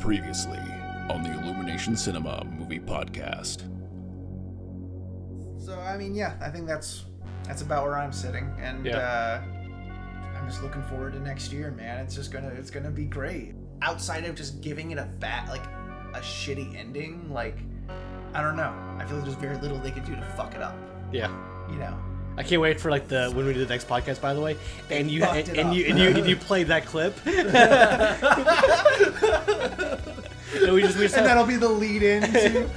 Previously on the Illumination Cinema Movie Podcast. So, I think that's about where I'm sitting, and I'm just looking forward to next year, man. It's gonna be great. Outside of just giving it a shitty ending, I don't know. I feel like there's very little they could do to fuck it up. Yeah. I can't wait for when we do the next podcast, by the way. And you play that clip. And that'll be the lead in to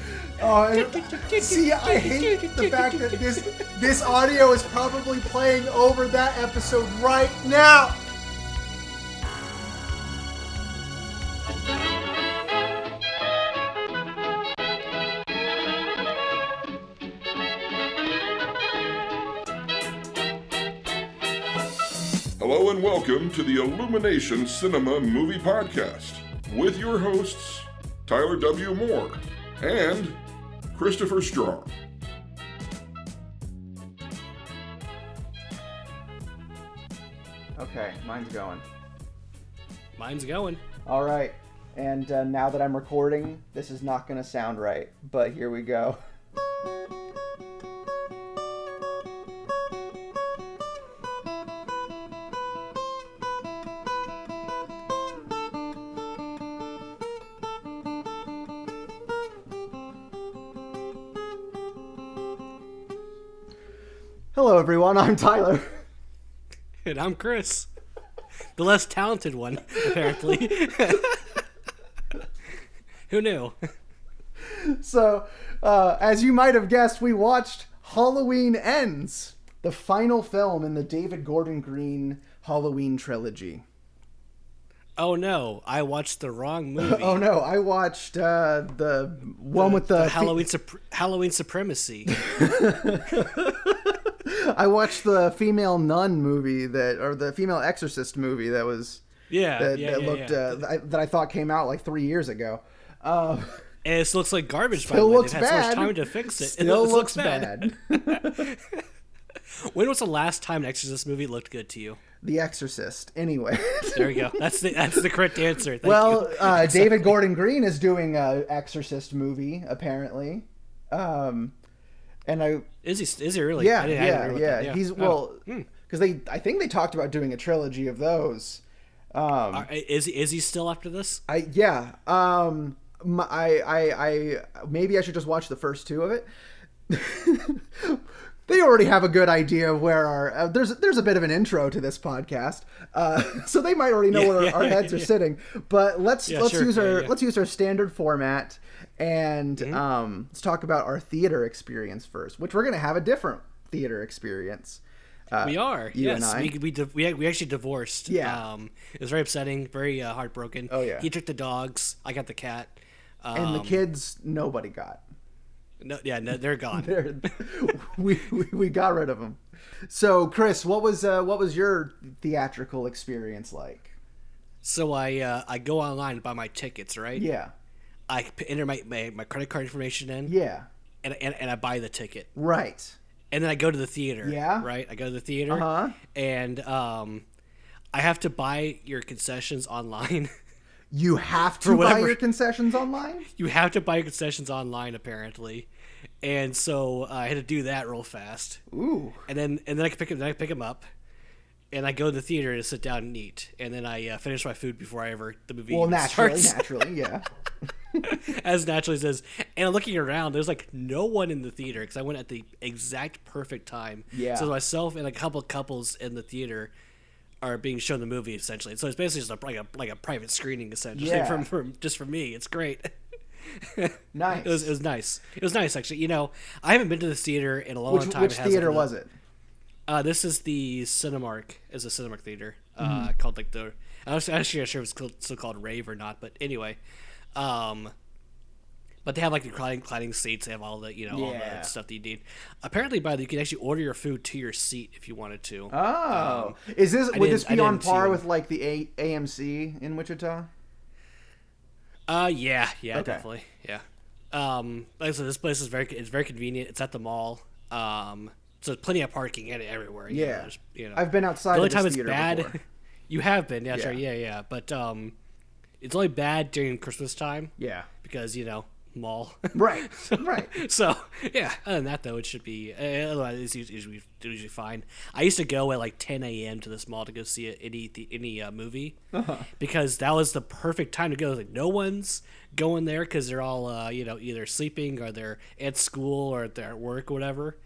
see, I hate the fact that this audio is probably playing over that episode right now. Hello and welcome to the Illumination Cinema Movie Podcast with your hosts, Tyler W. Moore and Christopher Strong. Okay, mine's going. All right, and now that I'm recording, this is not going to sound right, but here we go. Hello, everyone. I'm Tyler. And I'm Chris. The less talented one, apparently. Who knew? So, as you might have guessed, we watched Halloween Ends, the final film in the David Gordon Green Halloween trilogy. Oh, no. I watched the wrong movie. Oh, no. I watched the one with the Halloween Supremacy. I watched the female nun movie or the female exorcist movie that was, that I thought came out 3 years ago. And it looks like garbage. Still by looks bad. Had so much time to fix it. It looks bad. When was the last time an exorcist movie looked good to you? The Exorcist. Anyway, there we go. That's the correct answer. Thank you. David Gordon Green is doing an exorcist movie apparently. Is he really? Yeah, I didn't. He's because I think they talked about doing a trilogy of those. Is he still after this? Maybe I should just watch the first two of it. They already have a good idea of where our there's a bit of an intro to this podcast, so they might already know where our heads are sitting. But let's use our standard format and let's talk about our theater experience first, which we're going to have a different theater experience. We are. You and I. We actually divorced. Yeah. It was very upsetting, very heartbroken. Oh yeah. He took the dogs. I got the cat. And the kids, nobody got. No, they're gone. we got rid of them. So, Chris, what was your theatrical experience like? So I go online and buy my tickets, right? Yeah. I enter my credit card information in. Yeah. And I buy the ticket. Right. And then I go to the theater. Yeah. Right. I go to the theater. Uh-huh. And I have to buy your concessions online. You have to buy your concessions online? You have to buy your concessions online, apparently. And so I had to do that real fast. Ooh. And then I could pick them up, and I go to the theater to sit down and eat. And then I finish my food before the movie starts. Naturally, yeah. As naturally says. And I'm looking around. There's no one in the theater because I went at the exact perfect time. Yeah. So myself and a couple of couples in the theater are being shown the movie essentially, so it's basically just a private screening essentially for me. It's great. Nice. It was nice. It was nice actually. I haven't been to the theater in a long time. Which theater was it? This is the Cinemark. It's a Cinemark theater called I'm not sure if it's still called Rave or not, but anyway, but they have the reclining seats. They have all the all the stuff that you need. Apparently, by the way, you can actually order your food to your seat if you wanted to. Oh, would this be on par with the AMC in Wichita? Okay. Definitely, yeah. So this place is very convenient. It's at the mall. So there's plenty of parking everywhere. Yeah, I've been outside. The only time it's bad, you have been. Yeah, sure. But It's only bad during Christmas time. Yeah. Because, you know, mall. Right. So, yeah. Other than that, though, it should be it's usually fine. I used to go at like 10 a.m. to this mall to go see any movie because that was the perfect time to go. Like, no one's going there because they're all, you know, either sleeping or they're at school or they're at work or whatever.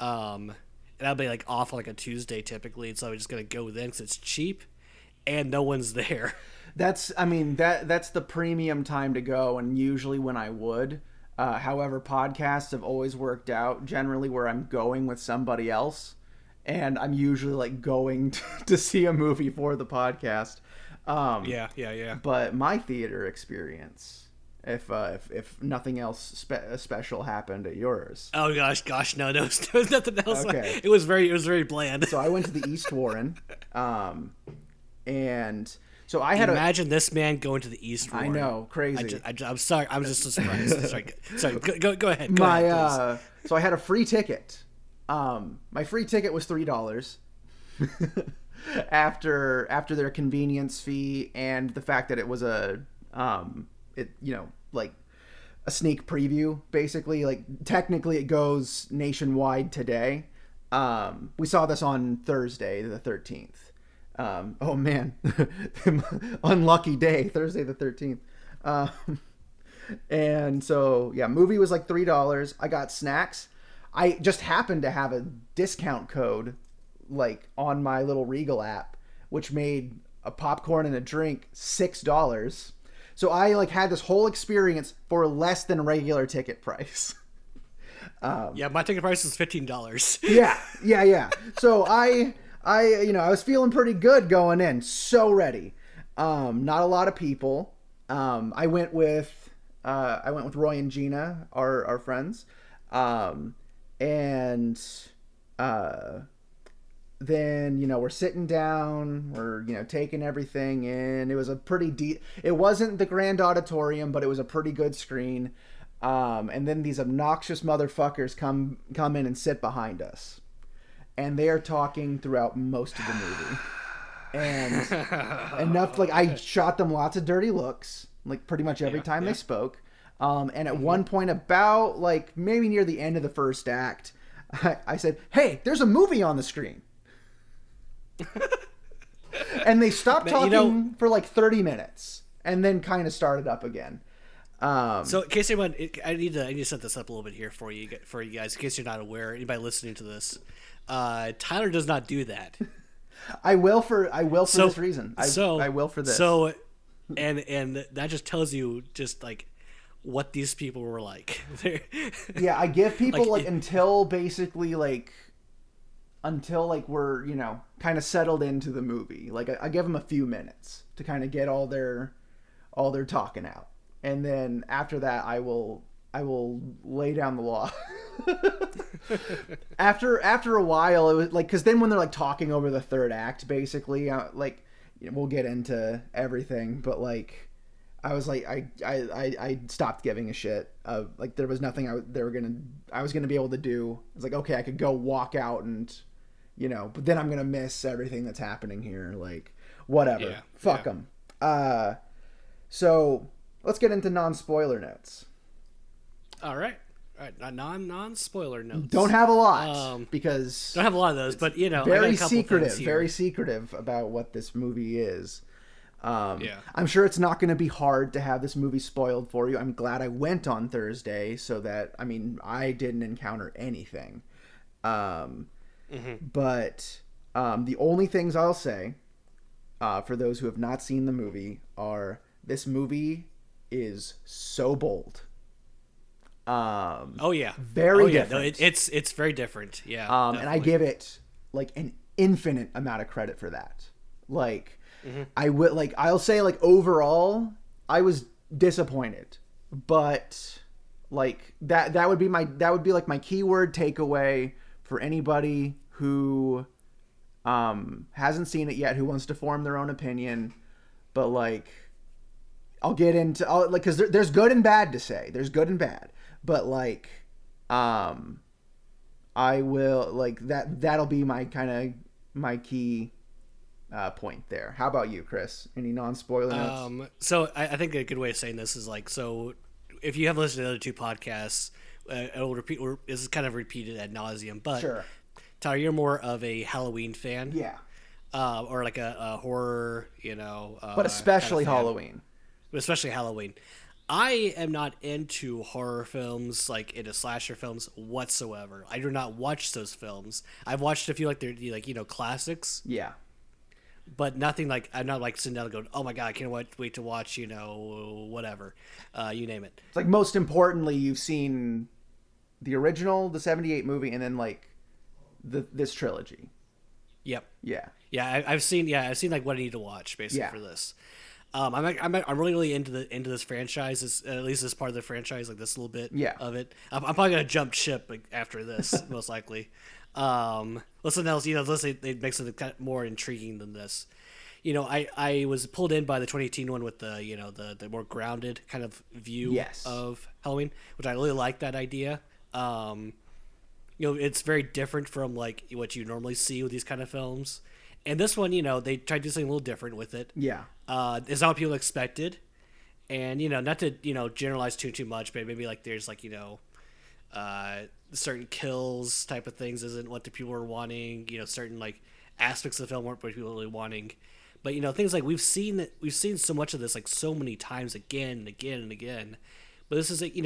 And that'd be like off on like a Tuesday typically. And so I'm just going to go then because it's cheap and no one's there. That's, I mean, that's the premium time to go, and usually when I would. However, podcasts have always worked out generally where I'm going with somebody else, and I'm usually like going to see a movie for the podcast. Yeah. But my theater experience, if nothing else special happened at yours. Oh gosh, no, there was nothing else. Okay. Like, it was very bland. So I went to the East Warren, and. So I had imagine this man going to the East Warren. I know, crazy. I'm sorry, I'm just surprised. Sorry. Go ahead. So I had a free ticket. My free ticket was $3 after their convenience fee and the fact that it was a like a sneak preview basically. Like technically, it goes nationwide today. We saw this on Thursday the 13th. Oh man, unlucky day, Thursday the 13th. And so, yeah, movie was like $3. I got snacks. I just happened to have a discount code like on my little Regal app, which made a popcorn and a drink $6. So I like had this whole experience for less than regular ticket price. Yeah, my ticket price was $15. Yeah. So I was feeling pretty good going in, so ready. Not a lot of people. I went with Roy and Gina, our friends, and then we're sitting down, we're taking everything in. It was a pretty deep. It wasn't the grand auditorium, but it was a pretty good screen. And then these obnoxious motherfuckers come in and sit behind us. And they are talking throughout most of the movie, and enough like I shot them lots of dirty looks, like pretty much every time they spoke. And at one point, about like maybe near the end of the first act, I said, "Hey, there's a movie on the screen," and they stopped talking for like 30 minutes, and then kind of started up again. So in case anyone, I need to set this up a little bit here for you guys, in case you're not aware, anybody listening to this. Tyler does not do that. I will for this reason. So, and that just tells you just like what these people were like. Yeah, I give people until we're kind of settled into the movie. Like I give them a few minutes to kind of get all their talking out, and then after that I will lay down the law. After a while, it was like, because then when they're like talking over the third act, basically, like we'll get into everything, but like I was like I stopped giving a shit. Like there was nothing I was gonna be able to do. It's like, okay, I could go walk out and but then I'm gonna miss everything that's happening here. Like whatever, fuck them. So let's get into non-spoiler notes. All right. Non-spoiler notes. Don't have a lot because don't have a lot of those, but very secretive. Very secretive about what this movie is. I'm sure it's not going to be hard to have this movie spoiled for you. I'm glad I went on Thursday so that I didn't encounter anything. But the only things I'll say for those who have not seen the movie are this movie is so bold. Different. No, it's very different. And I give it like an infinite amount of credit for that. Like I'll say like overall I was disappointed, but like that would be my keyword takeaway for anybody who hasn't seen it yet, who wants to form their own opinion. But like I'll get into because there's good and bad to say. There's good and bad. But like, I will that'll be my key point there. How about you, Chris? Any non-spoiler notes? So I think a good way of saying this is like, so if you have listened to the other two podcasts, this is kind of repeated ad nauseum, but sure. Tyler, you're more of a Halloween fan. Yeah. Or like a horror, but especially kind of Halloween. But especially Halloween. I am not into horror films, like into slasher films whatsoever. I do not watch those films. I've watched a few like they're classics. Yeah. But nothing like, I'm not like sitting down and going, oh my God, I can't wait to watch, whatever, you name it. It's like, most importantly, you've seen the original, the 78 movie, and then like this trilogy. Yep. Yeah. Yeah. I've seen like what I need to watch basically for this. I'm really, really into this franchise, at least this part of the franchise, like this little bit of it. I'm probably gonna jump ship after this, most likely. Listen else, it makes it kind of more intriguing than this. I was pulled in by the 2018 one with the the more grounded kind of view of Halloween, which I really like that idea. It's very different from like what you normally see with these kind of films. And this one, they tried to do something a little different with it. Yeah. It's not what people expected. And, not to, generalize too much, but maybe like there's like, certain kills type of things isn't what the people are wanting, certain like aspects of the film weren't what people were really wanting. But, things like we've seen so much of this, like so many times again and again and again, but this is, this is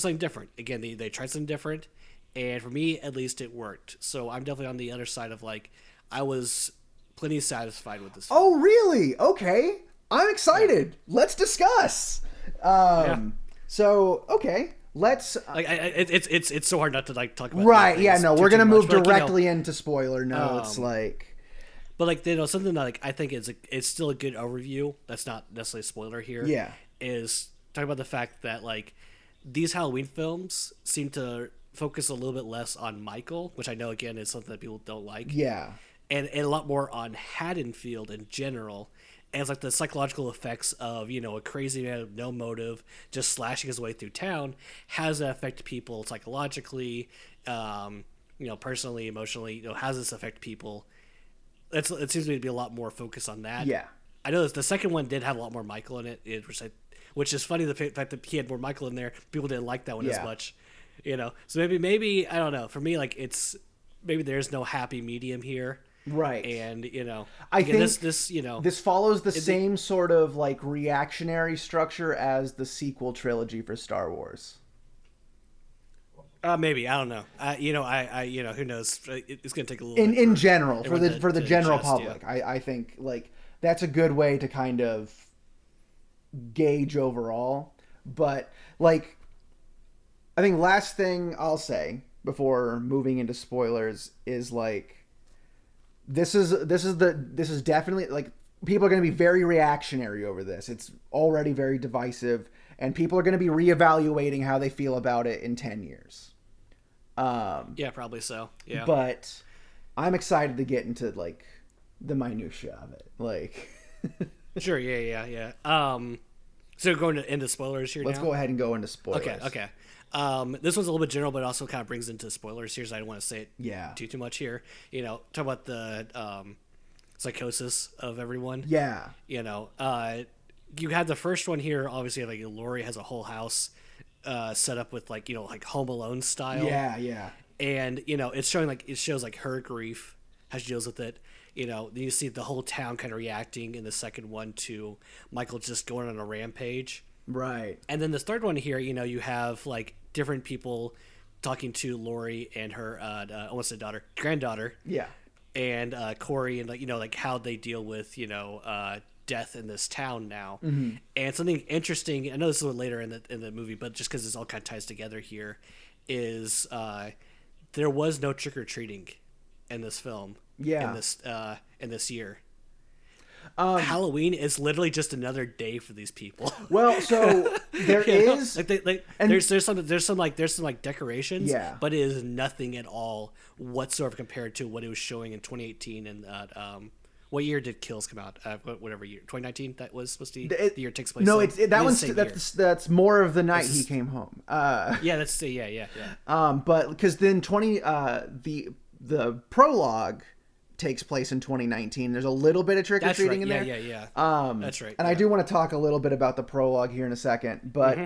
something different. Again, they tried something different. And for me, at least it worked. So I'm definitely on the other side of like, I was plenty satisfied with this film. Oh, really? Okay. I'm excited. Yeah. Let's discuss. So, okay. Let's... Like, it's so hard not to like talk about... Right. Yeah, no. We're going to move directly into spoiler notes. But like, something that like, I think it's still a good overview. That's not necessarily a spoiler here. Yeah. Is talking about the fact that like, these Halloween films seem to focus a little bit less on Michael, which I know, again, is something that people don't like. Yeah. And a lot more on Haddonfield in general, and it's like the psychological effects of a crazy man with no motive just slashing his way through town. How does that affect people psychologically? Personally, emotionally. How does this affect people? It seems to me to be a lot more focused on that. Yeah, I know the second one did have a lot more Michael in it which is funny. The fact that he had more Michael in there, people didn't like that one as much. So maybe I don't know. For me, like maybe there's no happy medium here. Right. And, I think this follows the same sort of like reactionary structure as the sequel trilogy for Star Wars. Maybe, I don't know. I who knows? It's going to take a little in general for the general public. I think like that's a good way to kind of gauge overall, but like, I think last thing I'll say before moving into spoilers is like, This is definitely like, people are going to be very reactionary over this. It's already very divisive, and people are going to be reevaluating how they feel about it in 10 years. Yeah, probably so. Yeah. But I'm excited to get into like the minutia of it. Like, sure. Yeah. So going into spoilers here. Let's go ahead and go into spoilers. Okay. This one's a little bit general, but it also kind of brings into spoilers here, so I don't want to say it too much here. Talk about the psychosis of everyone. Yeah. You had the first one here, obviously, like Lori has a whole house set up with like, like Home Alone style. Yeah. And, it shows like her grief, how she deals with it. You see the whole town kind of reacting in the second one to Michael just going on a rampage. Right. And then this third one here, you have like different people talking to Lori and her granddaughter. Yeah. And Corey, and like like how they deal with death in this town now. Mm-hmm. And something interesting, I know this is a little later in the movie, but just because this all kind of ties together here, is there was no trick or treating in this film. Yeah. In this year. Halloween is literally just another day for these people. Well, so there is there's some decorations, but it is nothing at all whatsoever compared to what it was showing in 2018. And what year did Kills come out? Whatever year, 2019 that was supposed to be the year it takes place. No, in, it's that one's that's more of the night he came home. But because then the prologue takes place in 2019. There's a little bit of trick-or-treating in there. Yeah. That's right. And I do want to talk a little bit about the prologue here in a second, but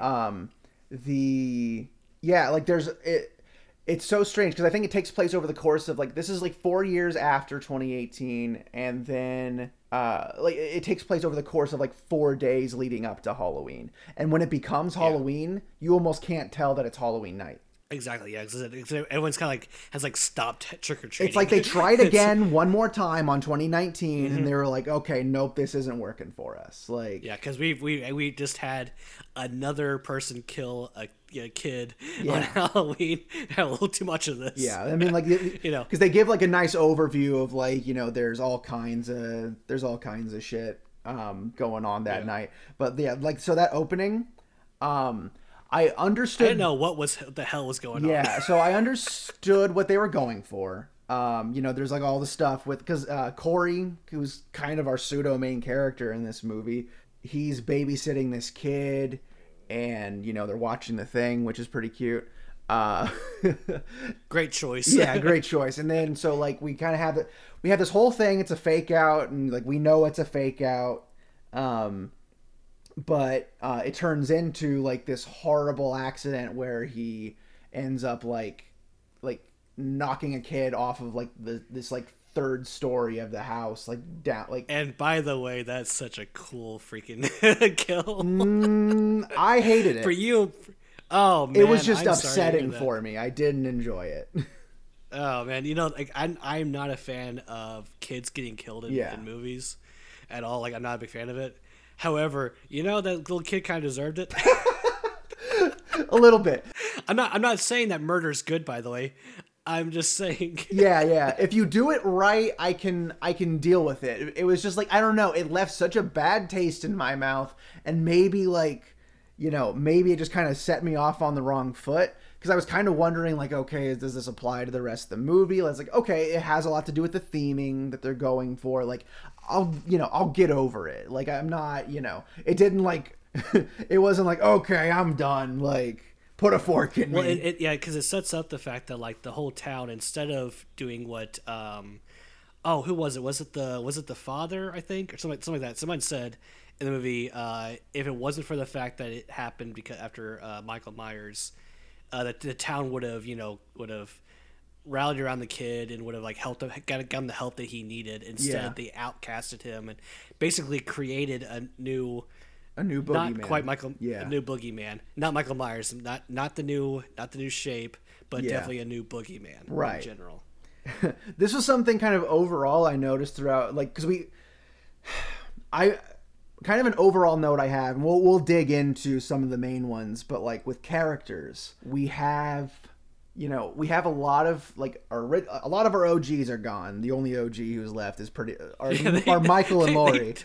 it's so strange because I think it takes place over the course of, like, this is like 4 years after 2018, and then it takes place over the course of like 4 days leading up to Halloween. And when it becomes Halloween, you almost can't tell that it's Halloween night. Exactly. Yeah, it's, everyone's kind of like has like stopped trick or treating. It's like they tried again one more time on 2019, and they were like, "Okay, nope, this isn't working for us." Like, yeah, because we just had another person kill a kid on Halloween. Had a little too much of this. Yeah, I mean, like you know, because they give like a nice overview of like, you know, there's all kinds of shit going on that night. But yeah, like so that opening. I understood. I didn't know what the hell was going on. Yeah, so I understood what they were going for. You know, there's like all the stuff with because Corey, who's kind of our pseudo main character in this movie, he's babysitting this kid, and you know they're watching The Thing, which is pretty cute. Great choice. Yeah, great choice. And then so like we kind of have we have this whole thing. It's a fake out, and like we know it's a fake out. But it turns into like this horrible accident where he ends up like knocking a kid off of like this like third story of the house, like down like. And by the way, that's such a cool freaking kill. I hated it. For you, oh man, it was just upsetting for me. I didn't enjoy it. Oh man, you know, like I'm not a fan of kids getting killed in movies at all. Like I'm not a big fan of it. However, you know, that little kid kind of deserved it. A little bit. I'm not saying that murder's good, by the way. I'm just saying. Yeah. If you do it right, I can deal with it. It was just like, I don't know. It left such a bad taste in my mouth. And maybe like, you know, maybe it just kind of set me off on the wrong foot. Because I was kind of wondering like, okay, does this apply to the rest of the movie? I was like, okay, it has a lot to do with the theming that they're going for. Like, I'll get over it. Like, I'm not, you know, it didn't like, it wasn't like, okay, I'm done. Like, put a fork in me. Because it sets up the fact that like the whole town, instead of doing what, who was it? Was it the father? I think or something like that. Someone said in the movie, if it wasn't for the fact that it happened because after Michael Myers, that the town would have rallied around the kid and would have like helped him, got him the help that he needed. Instead, they outcasted him and basically created a new boogeyman. Not quite Michael. Yeah. A new boogeyman. Not Michael Myers. Not the new shape, but definitely a new boogeyman. Right. In general. This was something kind of overall I noticed throughout, like because kind of an overall note I have, and we'll dig into some of the main ones, but like with characters, we have. You know, we have a lot of like our OGs are gone. The only OG who's left is are Michael and Lori.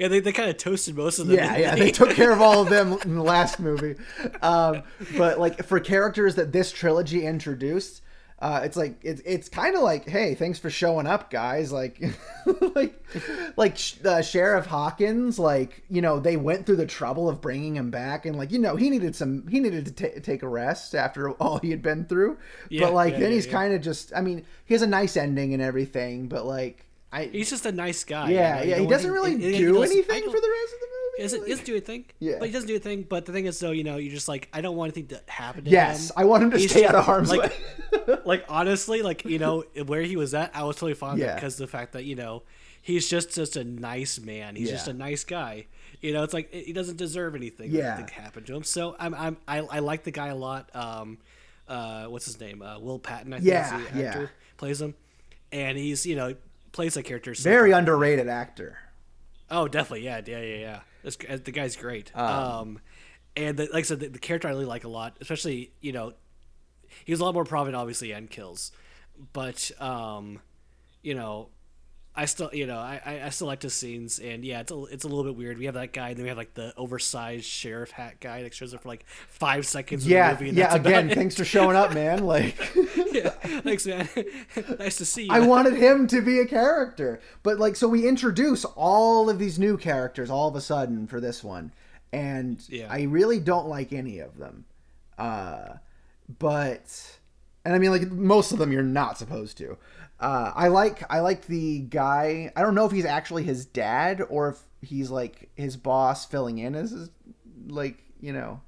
They kind of toasted most of them. They took care of all of them in the last movie. But like for characters that this trilogy introduced, it's like it's kind of like, hey, thanks for showing up, guys. Like, like Sheriff Hawkins. Like, you know, they went through the trouble of bringing him back, and like, you know, he needed to take a rest after all he had been through. Yeah, but like, then he's kind of just. I mean, he has a nice ending and everything, but like, he's just a nice guy. Yeah, you know, he doesn't really do anything for the rest of the movie. Doesn't do a thing. Yeah. But he doesn't do a thing. But the thing is, though, you know, you're just like, I don't want anything to happen to him. Yes, I want him to stay out of harm's way. Like, honestly, like, you know, where he was at, I was totally fond of it because of the fact that, you know, he's just a nice man. He's just a nice guy. You know, it's like, he doesn't deserve anything to happen to him. So I like the guy a lot. What's his name? Will Patton, I think is the actor, plays him. And he's, you know, plays that character. Very underrated actor. Oh, definitely. Yeah. The guy's great. Like I said, the character I really like a lot, especially, you know, he was a lot more prominent, obviously, and kills. But, you know, I still, you know, I still like his scenes. And, yeah, it's a little bit weird. We have that guy, and then we have, like, the oversized sheriff hat guy that shows up for, like, 5 seconds in the movie. And thanks for showing up, man. Like, yeah, thanks, man. Nice to see you. I wanted him to be a character. But, like, so we introduce all of these new characters all of a sudden for this one. And I really don't like any of them. But, and I mean, like, most of them you're not supposed to. I like the guy. I don't know if he's actually his dad or if he's like his boss filling in as his, like, you know,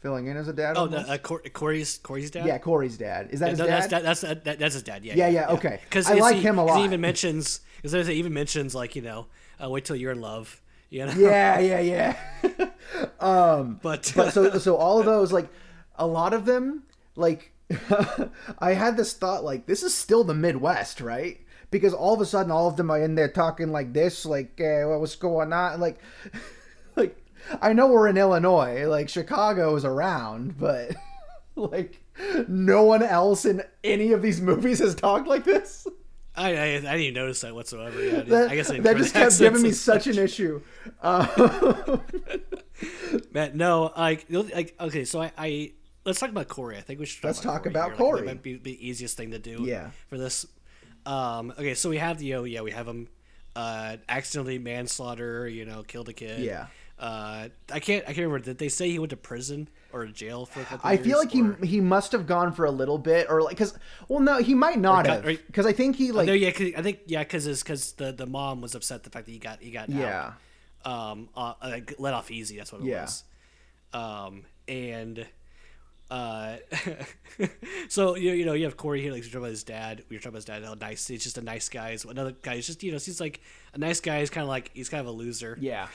filling in as a dad. Oh, Corey's dad. Yeah, Corey's dad. Is that his dad? That's his dad. Yeah. Okay. Because I like him a lot. He even mentions. Like, you know, wait till you're in love. You know? Yeah. But so all of those, like, a lot of them, like. I had this thought, like, this is still the Midwest, right? Because all of a sudden, all of them are in there talking like this, like, what's going on? Like, I know we're in Illinois, like, Chicago is around, but, like, no one else in any of these movies has talked like this. I didn't even notice that whatsoever. Yeah, I guess that just kept giving me such an issue. Matt, no, like, okay, so I let's talk about Corey. I think we should talk about Corey. Like, that might be the easiest thing to do for this. Okay, so we have we have him accidentally manslaughter, you know, killed a kid. Yeah. I can't remember. Did they say he went to prison or jail for a couple years? I feel like he must have gone for a little bit or like he might not have because I think he like because the mom was upset the fact that he got out. Like, let off easy. That's what it was. And. So you know you have Corey here, like, you're talking about his dad. We were talking about his dad. How nice he's just a nice guy. He's another guy. He's just he's like a nice guy. He's kind of like he's kind of a loser. Yeah,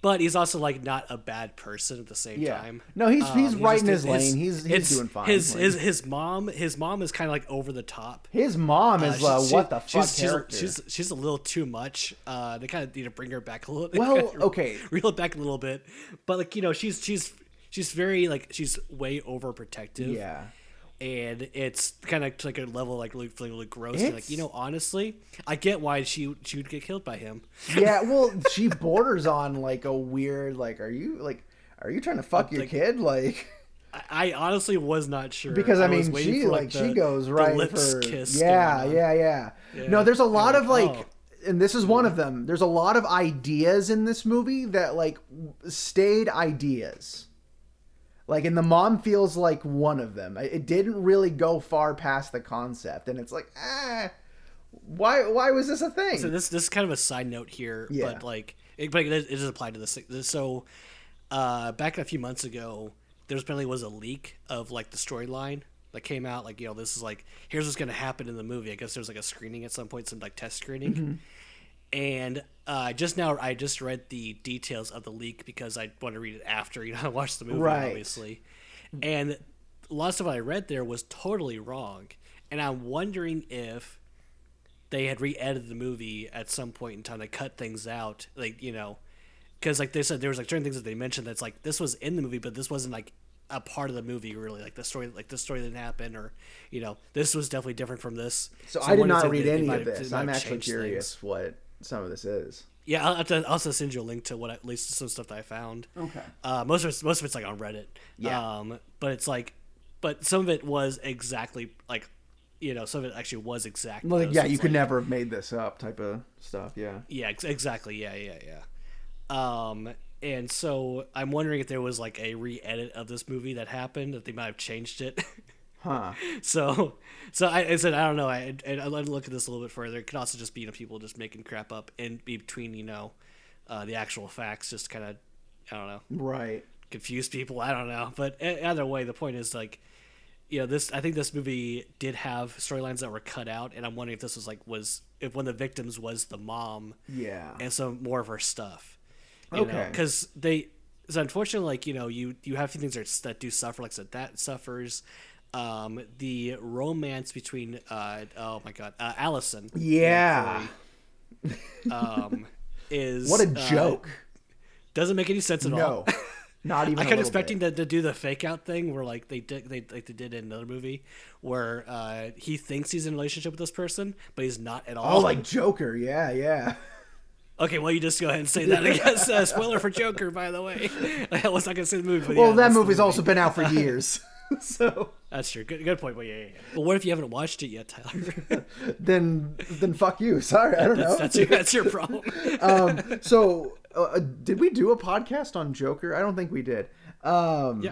but he's also like not a bad person at the same time. No, he's right in his lane. He's doing fine. His mom is kind of like over the top. His mom is what the fuck character. She's a little too much. They kind of need to bring her back a little. Well, okay, reel it back a little bit. But like she's very like she's way overprotective. Yeah, and it's kind of like a level like really gross. And, like, you know, honestly, I get why she would get killed by him. Yeah, well, she borders on like a weird like are you trying to fuck your kid? Like, I honestly was not sure because I mean she for, like the, she goes right lips for kiss. Yeah. No, there's a lot of like. And this is one of them. There's a lot of ideas in this movie that like stayed ideas. Like, and the mom feels like one of them. It didn't really go far past the concept, and it's like, why was this a thing? So this is kind of a side note here, but like, it does apply to this. So, back a few months ago, there apparently was a leak of like the storyline that came out. Like, you know, this is like, here's what's going to happen in the movie. I guess there's like a screening at some point, some like test screening. Mm-hmm. And just now, I just read the details of the leak because I want to read it after, you know, I watched the movie, obviously. And lots of what I read there was totally wrong. And I'm wondering if they had re-edited the movie at some point in time to cut things out. Like, you know, because like they said, there was like certain things that they mentioned that's like, this was in the movie, but this wasn't like a part of the movie really. Like the story didn't happen or, you know, this was definitely different from this. So I did not read any of this. I'm actually curious what some of this is. Yeah, I'll have to also send you a link to what at least some stuff that I found. Okay. Most of it's like on Reddit. Yeah. But it's like, but some of it was exactly like, you know, some of it actually was exactly. Well, yeah, you could like, never have made this up type of stuff. Yeah. Yeah. Exactly. Yeah. And so I'm wondering if there was like a re-edit of this movie that happened that they might have changed it. Huh. So I said, I don't know. I let me look at this a little bit further. It could also just be, you know, people just making crap up in between, you know, the actual facts, just kind of, I don't know. Right. Confuse people. I don't know. But either way, the point is like, you know, I think this movie did have storylines that were cut out. And I'm wondering if this was like, if one of the victims was the mom. Yeah. And some more of her stuff. You know? Cause so unfortunately, like, you know, you have few things that do suffer, like said, that suffers. The romance between Allison and Corey, is what a joke. Doesn't make any sense at all. No, not even. I kept expecting to do the fake out thing where like they did in another movie where he thinks he's in a relationship with this person, but he's not at all. Oh, like Joker, yeah. Okay, well, you just go ahead and say that. I guess spoiler for Joker, by the way. I was not gonna say the movie. But well, that movie's also been out for years. So that's true. Good point. Well, yeah. Well, what if you haven't watched it yet, Tyler? then fuck you. Sorry, I don't know. That's your problem. So did we do a podcast on Joker? I don't think we did. I'm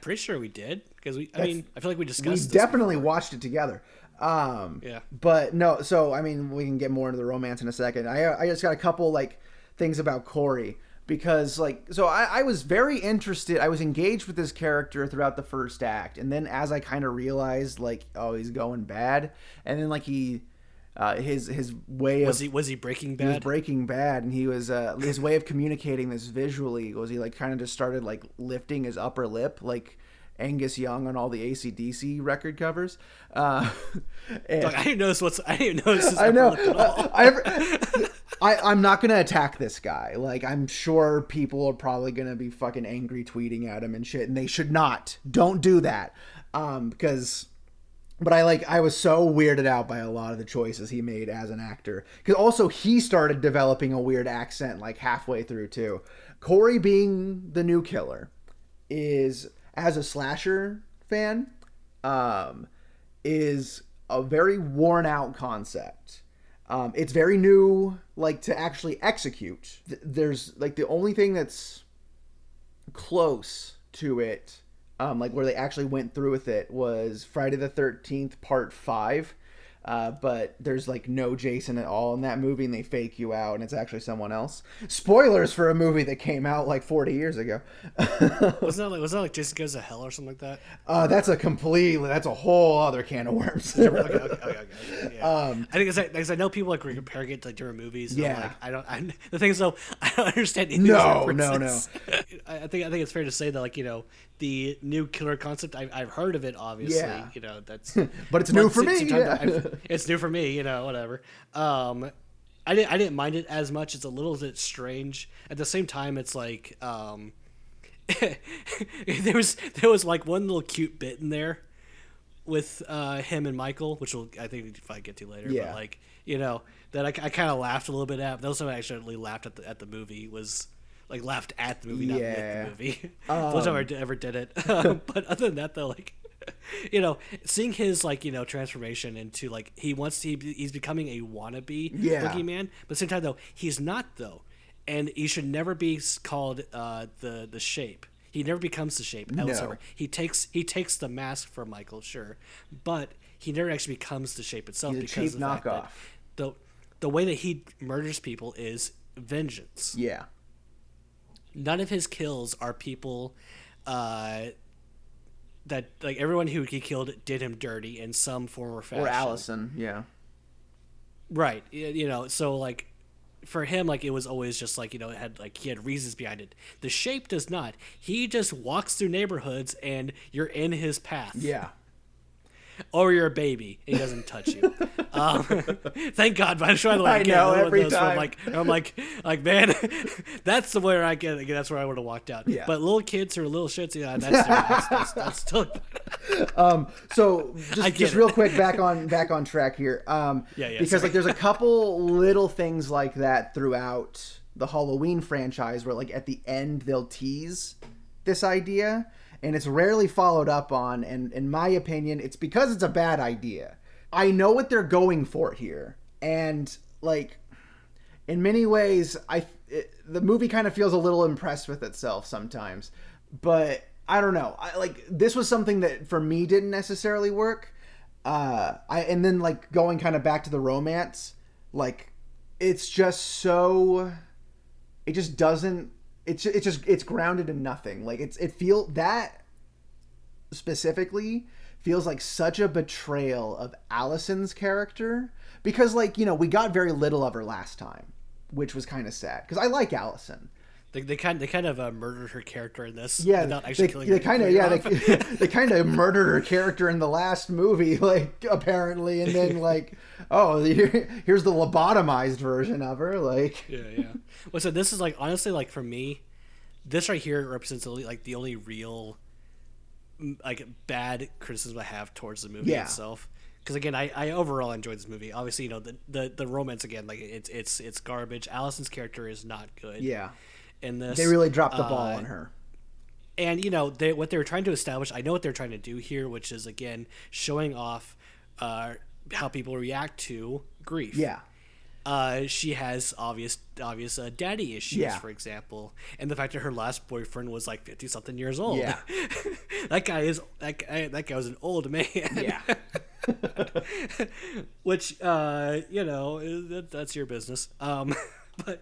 pretty sure we did because I feel like we discussed. We definitely watched it together. Yeah. But no, so I mean, we can get more into the romance in a second. I just got a couple like things about Corey because like, so I was very interested. I was engaged with this character throughout the first act. And then as I kind of realized like, oh, he's going bad. And then like he, his way of, was he Breaking Bad? He was Breaking Bad, and he was his way of communicating this visually was he like kind of just started like lifting his upper lip like Angus Young on all the AC/DC record covers. And, like, I didn't notice this. I know. At all. I'm not gonna attack this guy. Like I'm sure people are probably gonna be fucking angry tweeting at him and shit, and they should not. Don't do that, because. But I was so weirded out by a lot of the choices he made as an actor. Because also he started developing a weird accent like halfway through too. Corey being the new killer is, as a slasher fan, is a very worn out concept. It's very new, like to actually execute. There's like the only thing that's close to it. Like where they actually went through with it was Friday the 13th Part 5, but there's like no Jason at all in that movie, and they fake you out, and it's actually someone else. Spoilers for a movie that came out like 40 years ago. Wasn't that like Jason Goes to Hell or something like that? That's a whole other can of worms. Okay. Yeah. I think it's like, because I know people like comparing it to like different movies. And yeah. The thing is though, I don't understand any of these references. No. I think it's fair to say that like, you know, the new killer concept, I've heard of it, obviously, yeah. You know, that's... but it's new for me, yeah. It's new for me, you know, whatever. I didn't mind it as much. It's a little bit strange. At the same time, it's like, there was like one little cute bit in there with him and Michael, which I think we'll probably get to later, yeah. But like, you know, that I kind of laughed a little bit at, but also I actually laughed at the movie was... Like laughed at the movie, not yeah. With the movie. First time I ever did it. But other than that, though, like, you know, seeing his like, you know, transformation into like he's becoming a wannabe boogeyman. But at the same time, though, he's not though, and he should never be called the shape. He never becomes the shape. No. He takes the mask from Michael, sure, but he never actually becomes the shape itself. He's because a cheap knockoff. That the way that he murders people is vengeance. Yeah. None of his kills are people that like everyone who he killed did him dirty in some form or fashion. Or Allison, yeah. Right, you know, so like for him, like it was always just like, you know, he had reasons behind it. The shape does not. He just walks through neighborhoods and you're in his path. Yeah. Or you're a baby. He doesn't touch you. Thank God. But I'm trying to like, get every time. I'm like, man, that's the way I get. That's where I would have walked out. Yeah. But little kids who are little shits, yeah, that's still. So just real quick, back on track here. Yeah. Because like, there's a couple little things like that throughout the Halloween franchise where like at the end they'll tease this idea. And it's rarely followed up on, and in my opinion, it's because it's a bad idea. I know what they're going for here, and like, in many ways, the movie kind of feels a little impressed with itself sometimes. But I don't know. This was something that for me didn't necessarily work. And then like going kind of back to the romance, like it's just so, it just doesn't. It's grounded in nothing. Like that specifically feels like such a betrayal of Allison's character because like, you know, we got very little of her last time, which was kind of sad because I like Allison. They kind of murdered her character in this. Yeah, without actually killing her. They kind of murdered her character in the last movie, like apparently, and then like, oh, here's the lobotomized version of her, like. Yeah. Well, so this is like honestly, like for me, this right here represents like the only real, like bad criticism I have towards the movie itself. Because again, I overall enjoyed this movie. Obviously, you know the romance again, like it's garbage. Allison's character is not good. Yeah. In this, they really dropped the ball on her, and you know what they were trying to establish. I know what they're trying to do here, which is again showing off how people react to grief. Yeah, she has obvious daddy issues, for example, and the fact that her last boyfriend was like 50-something years old. Yeah, that guy was an old man. Yeah. Which, you know, that's your business. But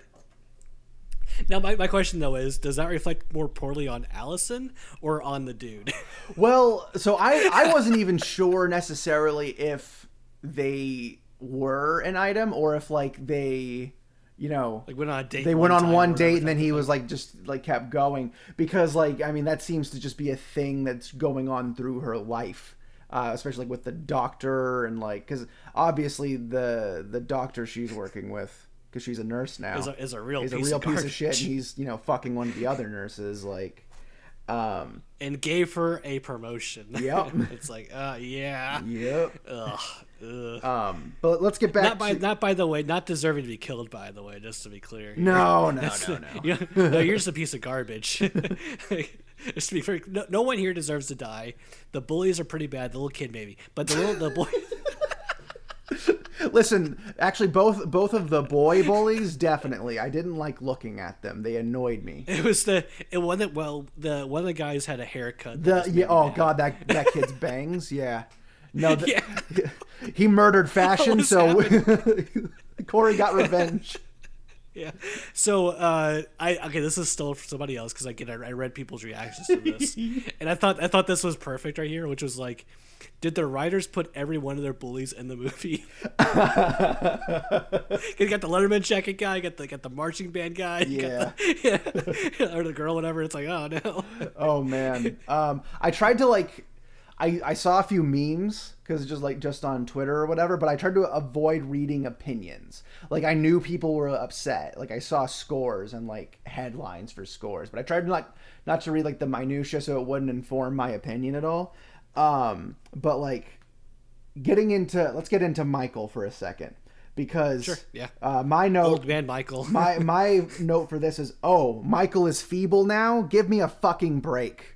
now my question, though, is, does that reflect more poorly on Allison or on the dude? Well, so I wasn't even sure necessarily if they were an item or if, like, they... You know, like went on a date. They went on one date and then he was like, just like kept going because, like, I mean, that seems to just be a thing that's going on through her life, especially like with the doctor and like, because obviously the doctor she's working with, because she's a nurse now, is a real piece of shit. And he's, you know, fucking one of the other nurses, like, and gave her a promotion. Yep. It's like, yeah. Yep. Ugh. But let's get back. Not deserving to be killed. By the way, just to be clear. No. No, you're just a piece of garbage. Just to be fair, no one here deserves to die. The bullies are pretty bad. The little kid maybe, but the boy. Listen, actually, both of the boy bullies definitely. I didn't like looking at them. They annoyed me. One of the guys had a haircut. God, that kid's bangs. Yeah. No, he murdered fashion, so Corey got revenge. Yeah. So this is still for somebody else because I read people's reactions to this, and I thought this was perfect right here, which was like, did the writers put every one of their bullies in the movie? You got the Letterman jacket guy, got the marching band guy, or the girl, whatever. It's like, oh no. Oh man. I tried to like. I saw a few memes because just on Twitter or whatever, but I tried to avoid reading opinions. Like I knew people were upset. Like I saw scores and like headlines for scores, but I tried not to read like the minutia so it wouldn't inform my opinion at all. But like let's get into Michael for a second because my note, old man Michael. my note for this is, oh, Michael is feeble now. Give me a fucking break.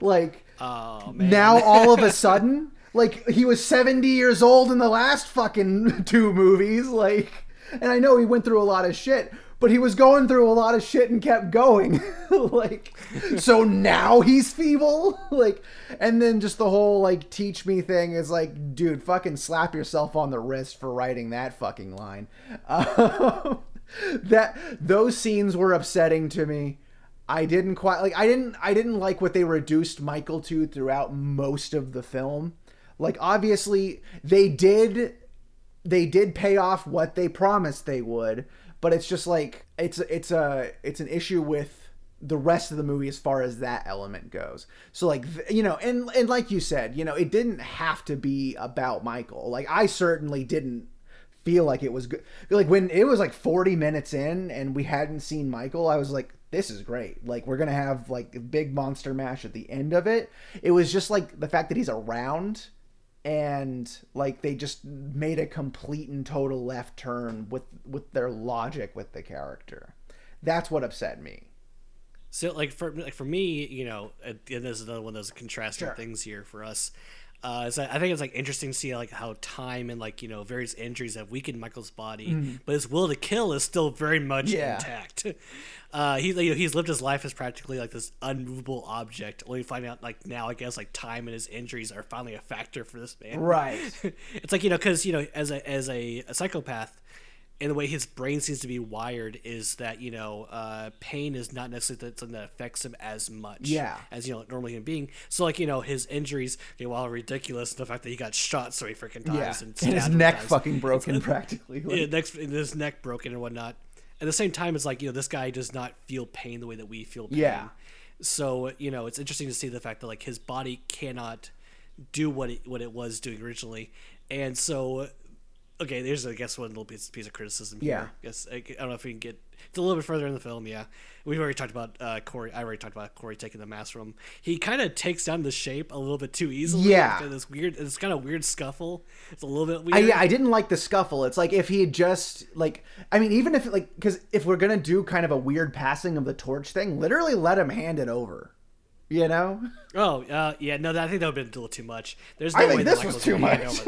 Like, oh, man. Now all of a sudden, like, he was 70 years old in the last fucking two movies, like, and I know he went through a lot of shit, but he was going through a lot of shit and kept going. Like, so now he's feeble? Like, and then just the whole, like, teach me thing is like, dude, fucking slap yourself on the wrist for writing that fucking line. Those scenes were upsetting to me. I didn't like what they reduced Michael to throughout most of the film. Like, obviously they did pay off what they promised they would, but it's just like, it's an issue with the rest of the movie as far as that element goes. So like, you know, and like you said, you know, it didn't have to be about Michael. Like, I certainly didn't feel like it was good. Like when it was like 40 minutes in and we hadn't seen Michael, I was like, this is great. Like, we're going to have like a big monster mash at the end of it. It was just like the fact that he's around and like they just made a complete and total left turn with their logic with the character. That's what upset me. So like for me, you know, and this is another one of those contrasting things here for us. So I think it's like interesting to see like how time and like, you know, various injuries have weakened Michael's body, but his will to kill is still very much intact. He's lived his life as practically like this unmovable object. Only finding out like now, I guess, like time and his injuries are finally a factor for this man. Right. It's like, you know, because, you know, as a psychopath, and the way his brain seems to be wired is that, you know, pain is not necessarily something that affects him as much as, you know, normally human being. So, like, you know, his injuries, they were all ridiculous. The fact that he got shot so he freaking dies. Yeah. And his neck fucking broken practically. His neck broken and whatnot. At the same time, it's like, you know, this guy does not feel pain the way that we feel pain. Yeah. So, you know, it's interesting to see the fact that, like, his body cannot do what it was doing originally. And so... Okay, there's, I guess, one little piece of criticism here. Yeah. I don't know if we can get a little bit further in the film, We've already talked about Corey. I already talked about Corey taking the mask from him. He kind of takes down the shape a little bit too easily. Yeah. Like, it's kind of weird scuffle. It's a little bit weird. I didn't like the scuffle. It's like if he had just, like, I mean, even if, like, because if we're going to do kind of a weird passing of the torch thing, literally let him hand it over. You know? Oh, yeah. No, I think that would have been a little too much. There's no I way think this Michael's was too much.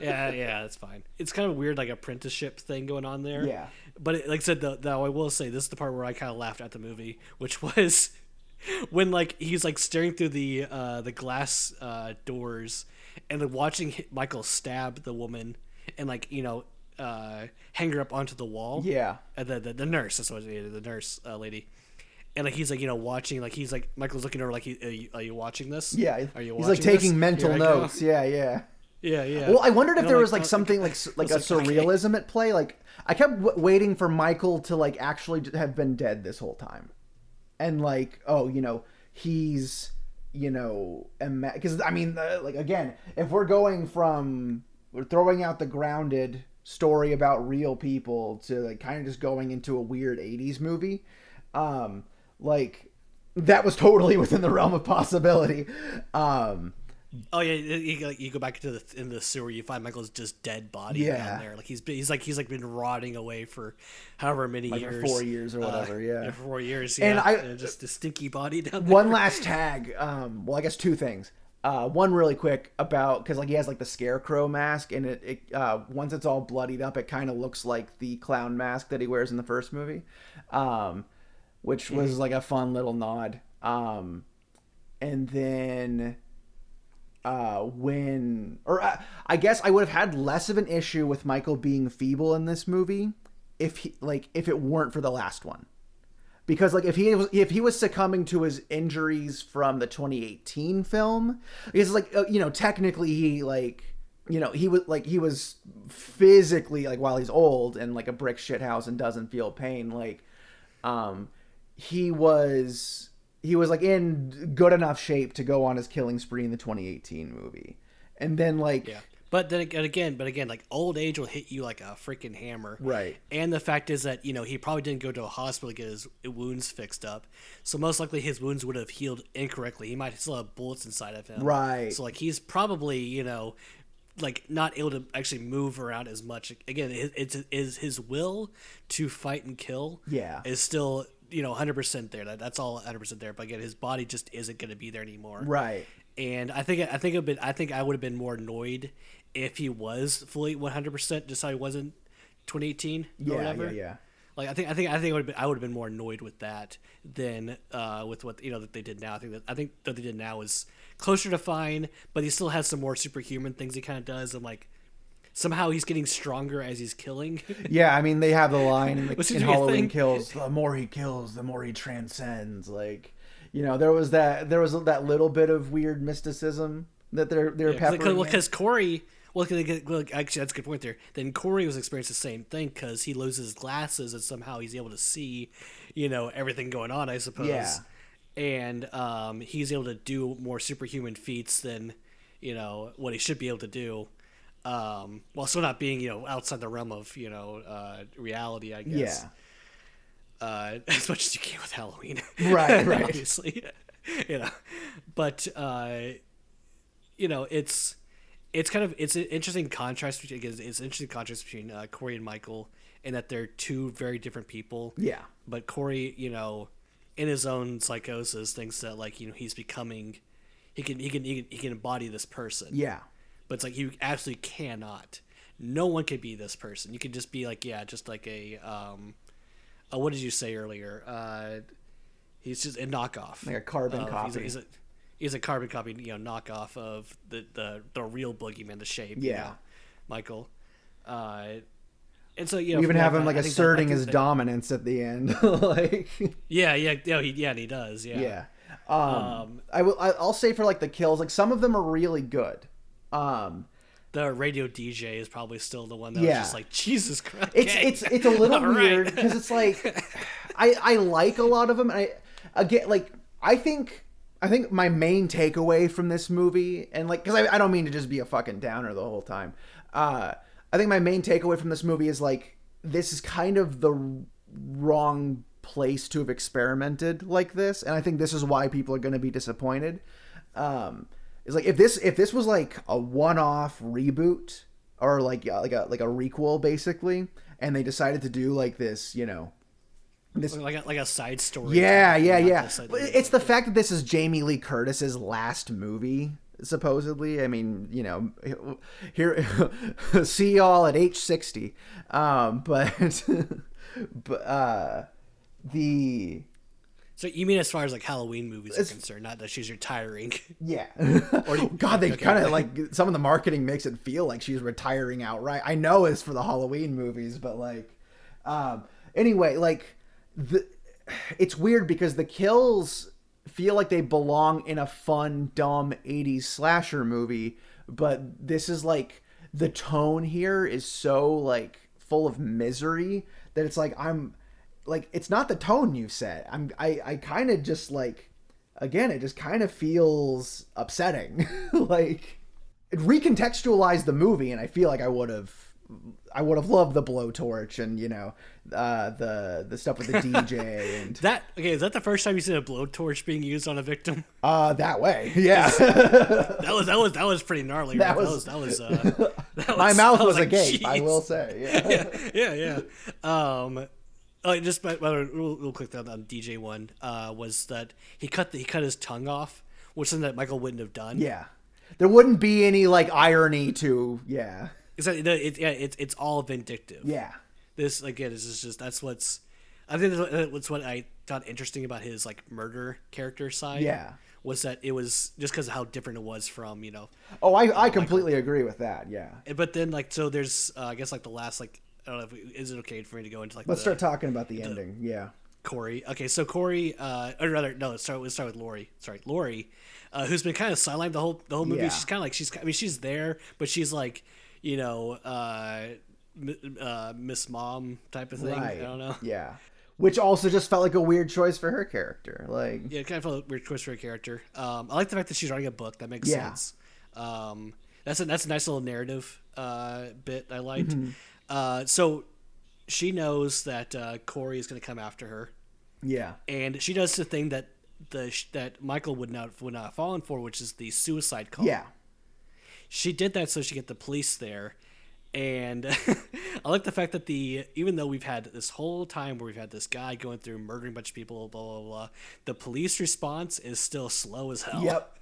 Yeah, that's fine. It's kind of weird, like apprenticeship thing going on there. Yeah. But it, like I said, though, I will say this is the part where I kind of laughed at the movie, which was when like he's like staring through the glass doors and like watching Michael stab the woman and like, you know, hang her up onto the wall. Yeah. The nurse, that's what it is, the nurse lady. And like he's like, you know, watching, like he's like, Michael's looking over like, are you watching this? Yeah. Are you watching this? He's like taking mental notes. Yeah, yeah. Yeah, yeah. Well, I wondered if there was like something like a surrealism at play. Like I kept waiting for Michael to like actually have been dead this whole time. And like, oh, you know, he's, you know, because I mean, like, again, if we're going from, we're throwing out the grounded story about real people to like kind of just going into a weird 80s movie, like that was totally within the realm of possibility. Oh yeah, you go back to the sewer, you find Michael's just dead body down there. Like he's been rotting away for however many years, 4 years or whatever. Yeah, 4 years. Yeah, and just a stinky body down there. One last tag. Well, I guess two things. One really quick about because like he has like the scarecrow mask, and it once it's all bloodied up, it kind of looks like the clown mask that he wears in the first movie, which was like a fun little nod. And then. I guess I would have had less of an issue with Michael being feeble in this movie if it weren't for the last one, because like if he was succumbing to his injuries from the 2018 film, it's like, you know, technically he like, you know, he was physically like, while he's old and like a brick shit house and doesn't feel pain, like he was like in good enough shape to go on his killing spree in the 2018 movie. And then like, yeah. But again, like old age will hit you like a freaking hammer. Right. And the fact is that, you know, he probably didn't go to a hospital to get his wounds fixed up. So most likely his wounds would have healed incorrectly. He might still have bullets inside of him. Right. So like, he's probably, you know, like not able to actually move around as much. Again, it's his will to fight and kill. Yeah. Is still, you know, 100% there. That's all 100% there. But again, his body just isn't going to be there anymore. Right. And I think I would have been more annoyed if he was fully 100%, just how he was in 2018 or whatever. Yeah. Like I think I would have been more annoyed with that than with what, you know, that they did now. I think that they did now is closer to fine, but he still has some more superhuman things he kind of does, and like somehow he's getting stronger as he's killing. Yeah, I mean, they have the line in Halloween Kills, the more he kills, the more he transcends. Like, you know, there was that little bit of weird mysticism that they're peppering. Well, because Corey, actually, that's a good point there. Then Corey was experiencing the same thing because he loses glasses and somehow he's able to see, you know, everything going on, I suppose. Yeah. And he's able to do more superhuman feats than, you know, what he should be able to do. While still not being, you know, outside the realm of, you know, reality, I guess. Yeah. As much as you can with Halloween. Right. Obviously. You know. But, you know, it's an interesting contrast between, Corey and Michael, and that they're two very different people. Yeah. But Corey, you know, in his own psychosis, thinks that, like, you know, he's becoming, he can embody this person. Yeah. But it's like, you absolutely cannot. No one could be this person. You could just be like, yeah, just like a what did you say earlier? He's just a knockoff, like a carbon copy. He's a carbon copy, you know, knockoff of the real boogeyman, the shape. Yeah, you know, Michael. And so, you know, we even have him like asserting his dominance at the end. Like, and he does. Yeah. I'll say for like the kills, like some of them are really good. The radio DJ is probably still the one that was just like, Jesus Christ. It's a little weird because it's like, I like a lot of them. And I think my main takeaway from this movie, and like, cause I don't mean to just be a fucking downer the whole time. I think my main takeaway from this movie is like, this is kind of the wrong place to have experimented like this. And I think this is why people are going to be disappointed. It's like if this was like a one-off reboot or like a requel basically, and they decided to do like this, you know, this like a side story. Yeah. It's the fact that this is Jamie Lee Curtis's last movie, supposedly. I mean, you know, here see y'all at age 60. But So you mean as far as like Halloween movies are concerned, not that she's retiring. Yeah. God, they kind of like some of the marketing makes it feel like she's retiring outright. I know it's for the Halloween movies, but like, anyway, like it's weird because the kills feel like they belong in a fun, dumb 80s slasher movie. But this is like, the tone here is so like full of misery that it's like, it's not the tone you set. I kind of just like, again, it just kind of feels upsetting. Like, it recontextualized the movie, and I feel like I would have loved the blowtorch and, you know, the stuff with the DJ and that. Okay, is that the first time you seen a blowtorch being used on a victim? That way, yeah. that was pretty gnarly. My mouth was agape. Like, I will say, yeah. Just by the way, real quick on DJ one was that he cut his tongue off, which is something that Michael wouldn't have done. Yeah, there wouldn't be any like irony to it's all vindictive. Yeah, this again is just that's what I thought interesting about his like murder character side. Yeah, was that it was just because of how different it was from, you know. Oh, I completely agree with that. Yeah, but then like so there's I guess like the last like. I don't know if is it okay for me to go into like. Let's start talking about the ending. Yeah, Corey. Okay, so Corey, or rather, no. Let's start with Lori. Sorry, Lori, who's been kind of sidelined the whole movie. Yeah. She's kind of like she's there, but she's like, you know, Miss Mom type of thing. Right. I don't know. Yeah, which also just felt like a weird choice for her character. Like, yeah, it kind of felt like a weird choice for her character. I like the fact that she's writing a book. That makes sense. That's a nice little narrative bit I liked. Mm-hmm. So she knows that Corey is going to come after her. Yeah. And she does the thing that that Michael would not have fallen for, which is the suicide call. Yeah. She did that so she could get the police there. And I like the fact that even though we've had this whole time where we've had this guy going through murdering a bunch of people, blah, blah, blah, the police response is still slow as hell. Yep.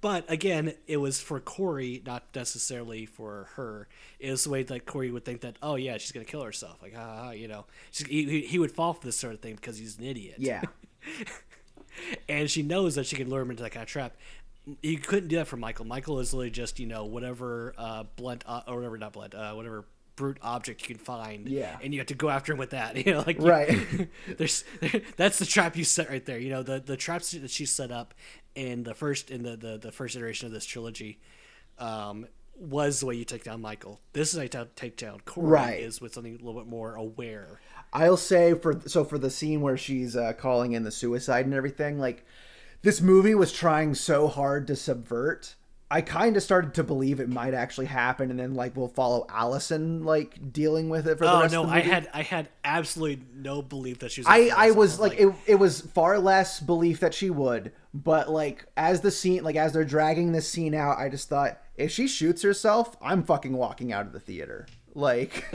But again, it was for Corey, not necessarily for her. It was the way that Corey would think that, oh yeah, she's going to kill herself. Like, you know, he would fall for this sort of thing because he's an idiot. Yeah. And she knows that she can lure him into that kind of trap. You couldn't do that for Michael. Michael is literally just, you know, whatever whatever brute object you can find. Yeah. And you have to go after him with that. You know, like right. That's the trap you set right there. You know, the traps that she set up in the first iteration of this trilogy was the way you take down Michael. This is how you take down Corey. Right. Is with something a little bit more aware. I'll say for the scene where she's calling in the suicide and everything, like. This movie was trying so hard to subvert. I kind of started to believe it might actually happen, and then like we'll follow Allison like dealing with it for the rest of the movie. I had absolutely no belief that she was. I was like it was far less belief that she would, but like as they're dragging this scene out, I just thought if she shoots herself, I'm fucking walking out of the theater. Like.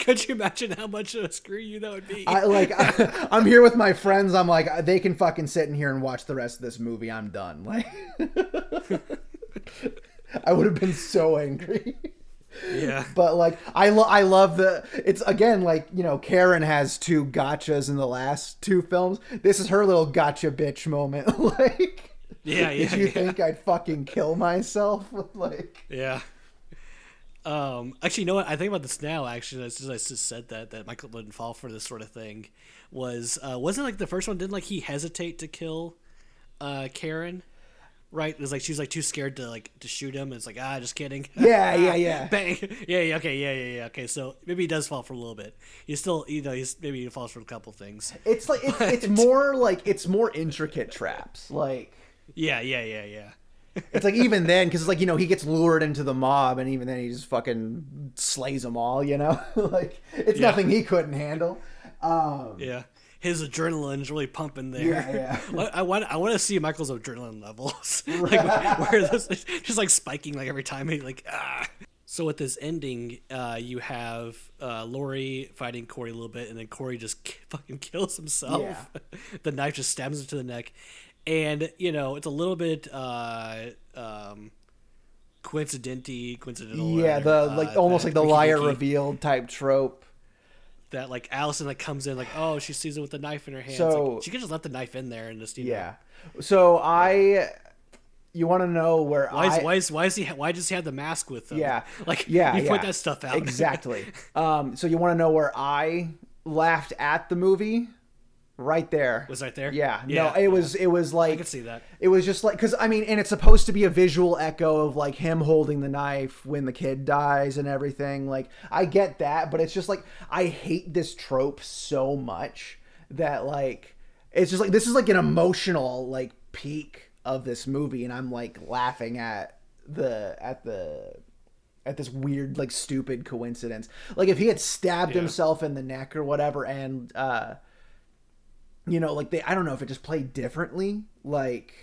Could you imagine how much of a screw you that would be? I'm here with my friends. I'm like, they can fucking sit in here and watch the rest of this movie. I'm done. Like, I would have been so angry. Yeah. But like, I love it's again, like, you know, Karen has two gotchas in the last two films. This is her little gotcha bitch moment. Like, yeah. Did you think I'd fucking kill myself? Like, yeah. Actually, you know what? I think about this now, actually, as soon as I just said that Michael wouldn't fall for this sort of thing, wasn't like the first one, didn't like he hesitate to kill Karen, right? It was like she was like too scared to like to shoot him, and it's like, just kidding. Yeah. Bang. Yeah, okay. Okay, so maybe he does fall for a little bit. He's still, you know, maybe he falls for a couple things. It's like it's more intricate traps. Like Yeah. It's like even then, because it's like, you know, he gets lured into the mob, and even then he just fucking slays them all, you know? Like, it's nothing he couldn't handle. Yeah. His adrenaline's really pumping there. Yeah. I want to see Michael's adrenaline levels. Like, where this is just like spiking like every time he like, So with this ending, you have Lori fighting Corey a little bit, and then Corey just fucking kills himself. Yeah. The knife just stabs him to the neck. And, you know, it's a little bit coincidental. Yeah, almost like the liar revealed type trope. that like Allison like comes in like, oh, she sees it with a knife in her hand. So like, she could just let the knife in there and just, you know. Yeah. So you want to know where why does he have the mask with him? Yeah. Like, yeah, you point that stuff out. Exactly. So you want to know where I laughed at the movie? Right there. Was right there? Yeah. Yeah. No, it was like, I could see that. It was just like, cause I mean, and it's supposed to be a visual echo of like him holding the knife when the kid dies and everything. Like, I get that, but it's just like, I hate this trope so much that like, it's just like, this is like an emotional like peak of this movie. And I'm like laughing at this weird, like stupid coincidence. Like if he had stabbed himself in the neck or whatever. And, you know, like I don't know if it just played differently. Like,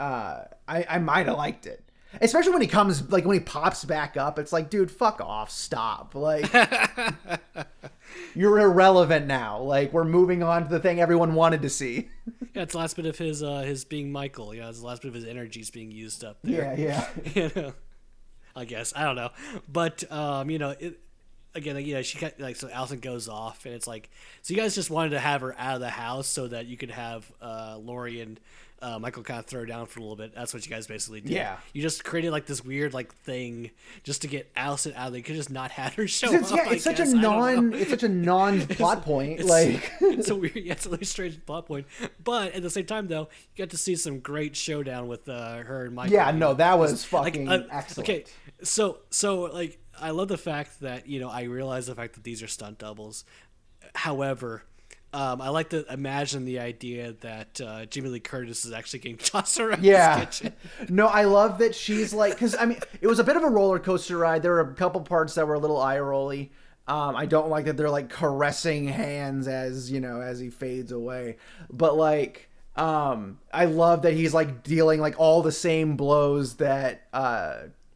I might have liked it, especially when he comes, like when he pops back up. It's like, dude, fuck off, stop. Like, you're irrelevant now. Like, we're moving on to the thing everyone wanted to see. Yeah, it's the last bit of his being Michael. Yeah, it's the last bit of his energy's being used up there. Yeah, yeah. You know, I guess I don't know, but you know it. Again, like, you know, she got like, so Allison goes off and it's like, so you guys just wanted to have her out of the house so that you could have Lori and Michael kind of throw down for a little bit. That's what you guys basically did. Yeah. You just created like this weird like thing just to get Allison out of there. You could just not have her show up. Yeah, it's such a non plot point. It's a weird, it's a really strange plot point. But at the same time though, you got to see some great showdown with her and Michael. Yeah, no, that was fucking excellent. Okay. So like, I love the fact that, you know, I realize the fact that these are stunt doubles. However, I like to imagine the idea that Jamie Lee Curtis is actually getting tossed around his kitchen. No, I love that she's like, because I mean, it was a bit of a roller coaster ride. There were a couple parts that were a little eye-rolly. I don't like that they're like caressing hands as, you know, as he fades away. But like, I love that he's like dealing like all the same blows that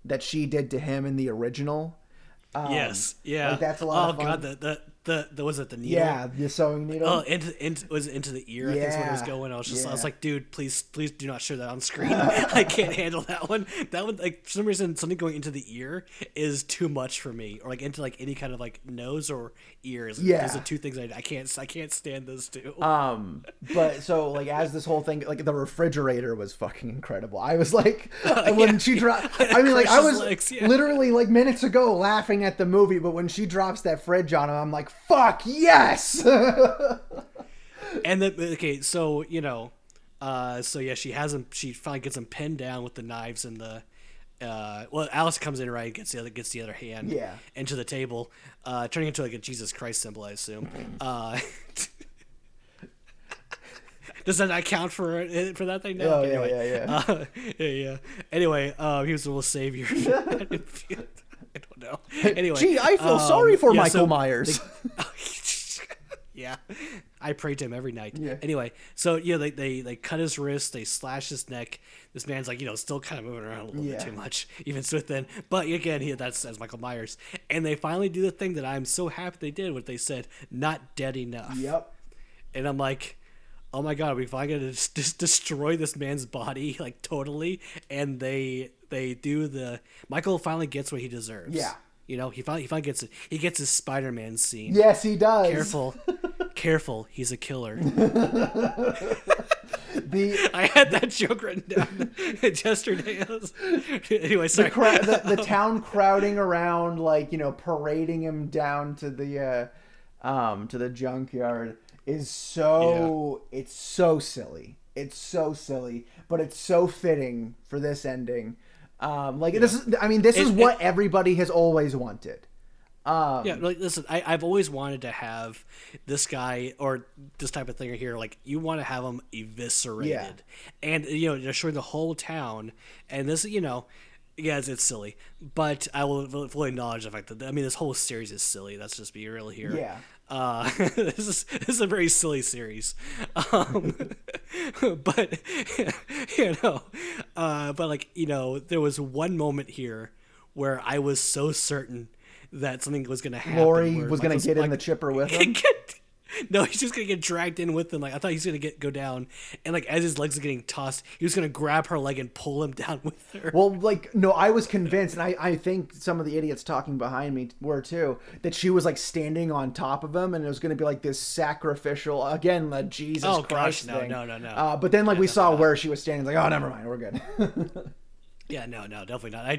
that she did to him in the original. Yes. Yeah. Like that's a lot of fun. God. The was it the needle? Yeah. The sewing needle. Oh, was it into the ear? Yeah. I think is what it was going. I was like, dude, please do not show that on screen. I can't handle that one. That one, like for some reason, something going into the ear is too much for me, or like into like any kind of like nose or ears. Yeah. Those are two things I can't stand those two. But so like as this whole thing, like the refrigerator was fucking incredible. I was like, when she dropped, I mean, like I was literally like minutes ago laughing at the movie, but when she drops that fridge on him, I'm like, fuck yes. And then okay, so you know, so yeah, she finally gets him pinned down with the knives and the well, Alice comes in right and gets the other hand into the table, turning into like a Jesus Christ symbol, I assume. Does that not count for that thing? No. Oh, anyway, yeah. Anyway, he was a little savior. I don't know. Anyway, gee, I feel sorry for Michael Myers. Yeah, I pray to him every night. Yeah. Anyway, so you know, they cut his wrist, they slash his neck. This man's like, you know, still kind of moving around a little bit too much, even then. But again, that's Michael Myers, and they finally do the thing that I'm so happy they did. What they said, not dead enough. Yep. And I'm like, oh my god, we finally gonna just destroy this man's body like totally, and they do the Michael finally gets what he deserves. Yeah. You know, he finally gets it. He gets his Spider-Man scene. Yes, he does. Careful. He's a killer. I had that joke written down yesterday. Anyway, sorry. The town crowding around, like, you know, parading him down to the junkyard is so it's so silly. It's so silly, but it's so fitting for this ending. This is what everybody has always wanted. Listen, I've always wanted to have this guy or this type of thing here. Like, you want to have him eviscerated, and you know, destroying the whole town. And this, you know, it's silly, but I will fully acknowledge the fact that, I mean, this whole series is silly. Let's just be real here. Yeah. This is a very silly series, but you know, but like, you know, there was one moment here where I was so certain that something was going to happen. Lori was going to get in the chipper with him. No, he's just gonna get dragged in with them. Like, I thought he's gonna go down, and like as his legs are getting tossed, he was gonna grab her leg and pull him down with her. Well, like, no, I was convinced, and I think some of the idiots talking behind me were too, that she was like standing on top of him, and it was gonna be like this sacrificial again, the Jesus Christ thing. No. But then like we saw where she was standing, like, oh, never mind, we're good. Yeah, no, definitely not.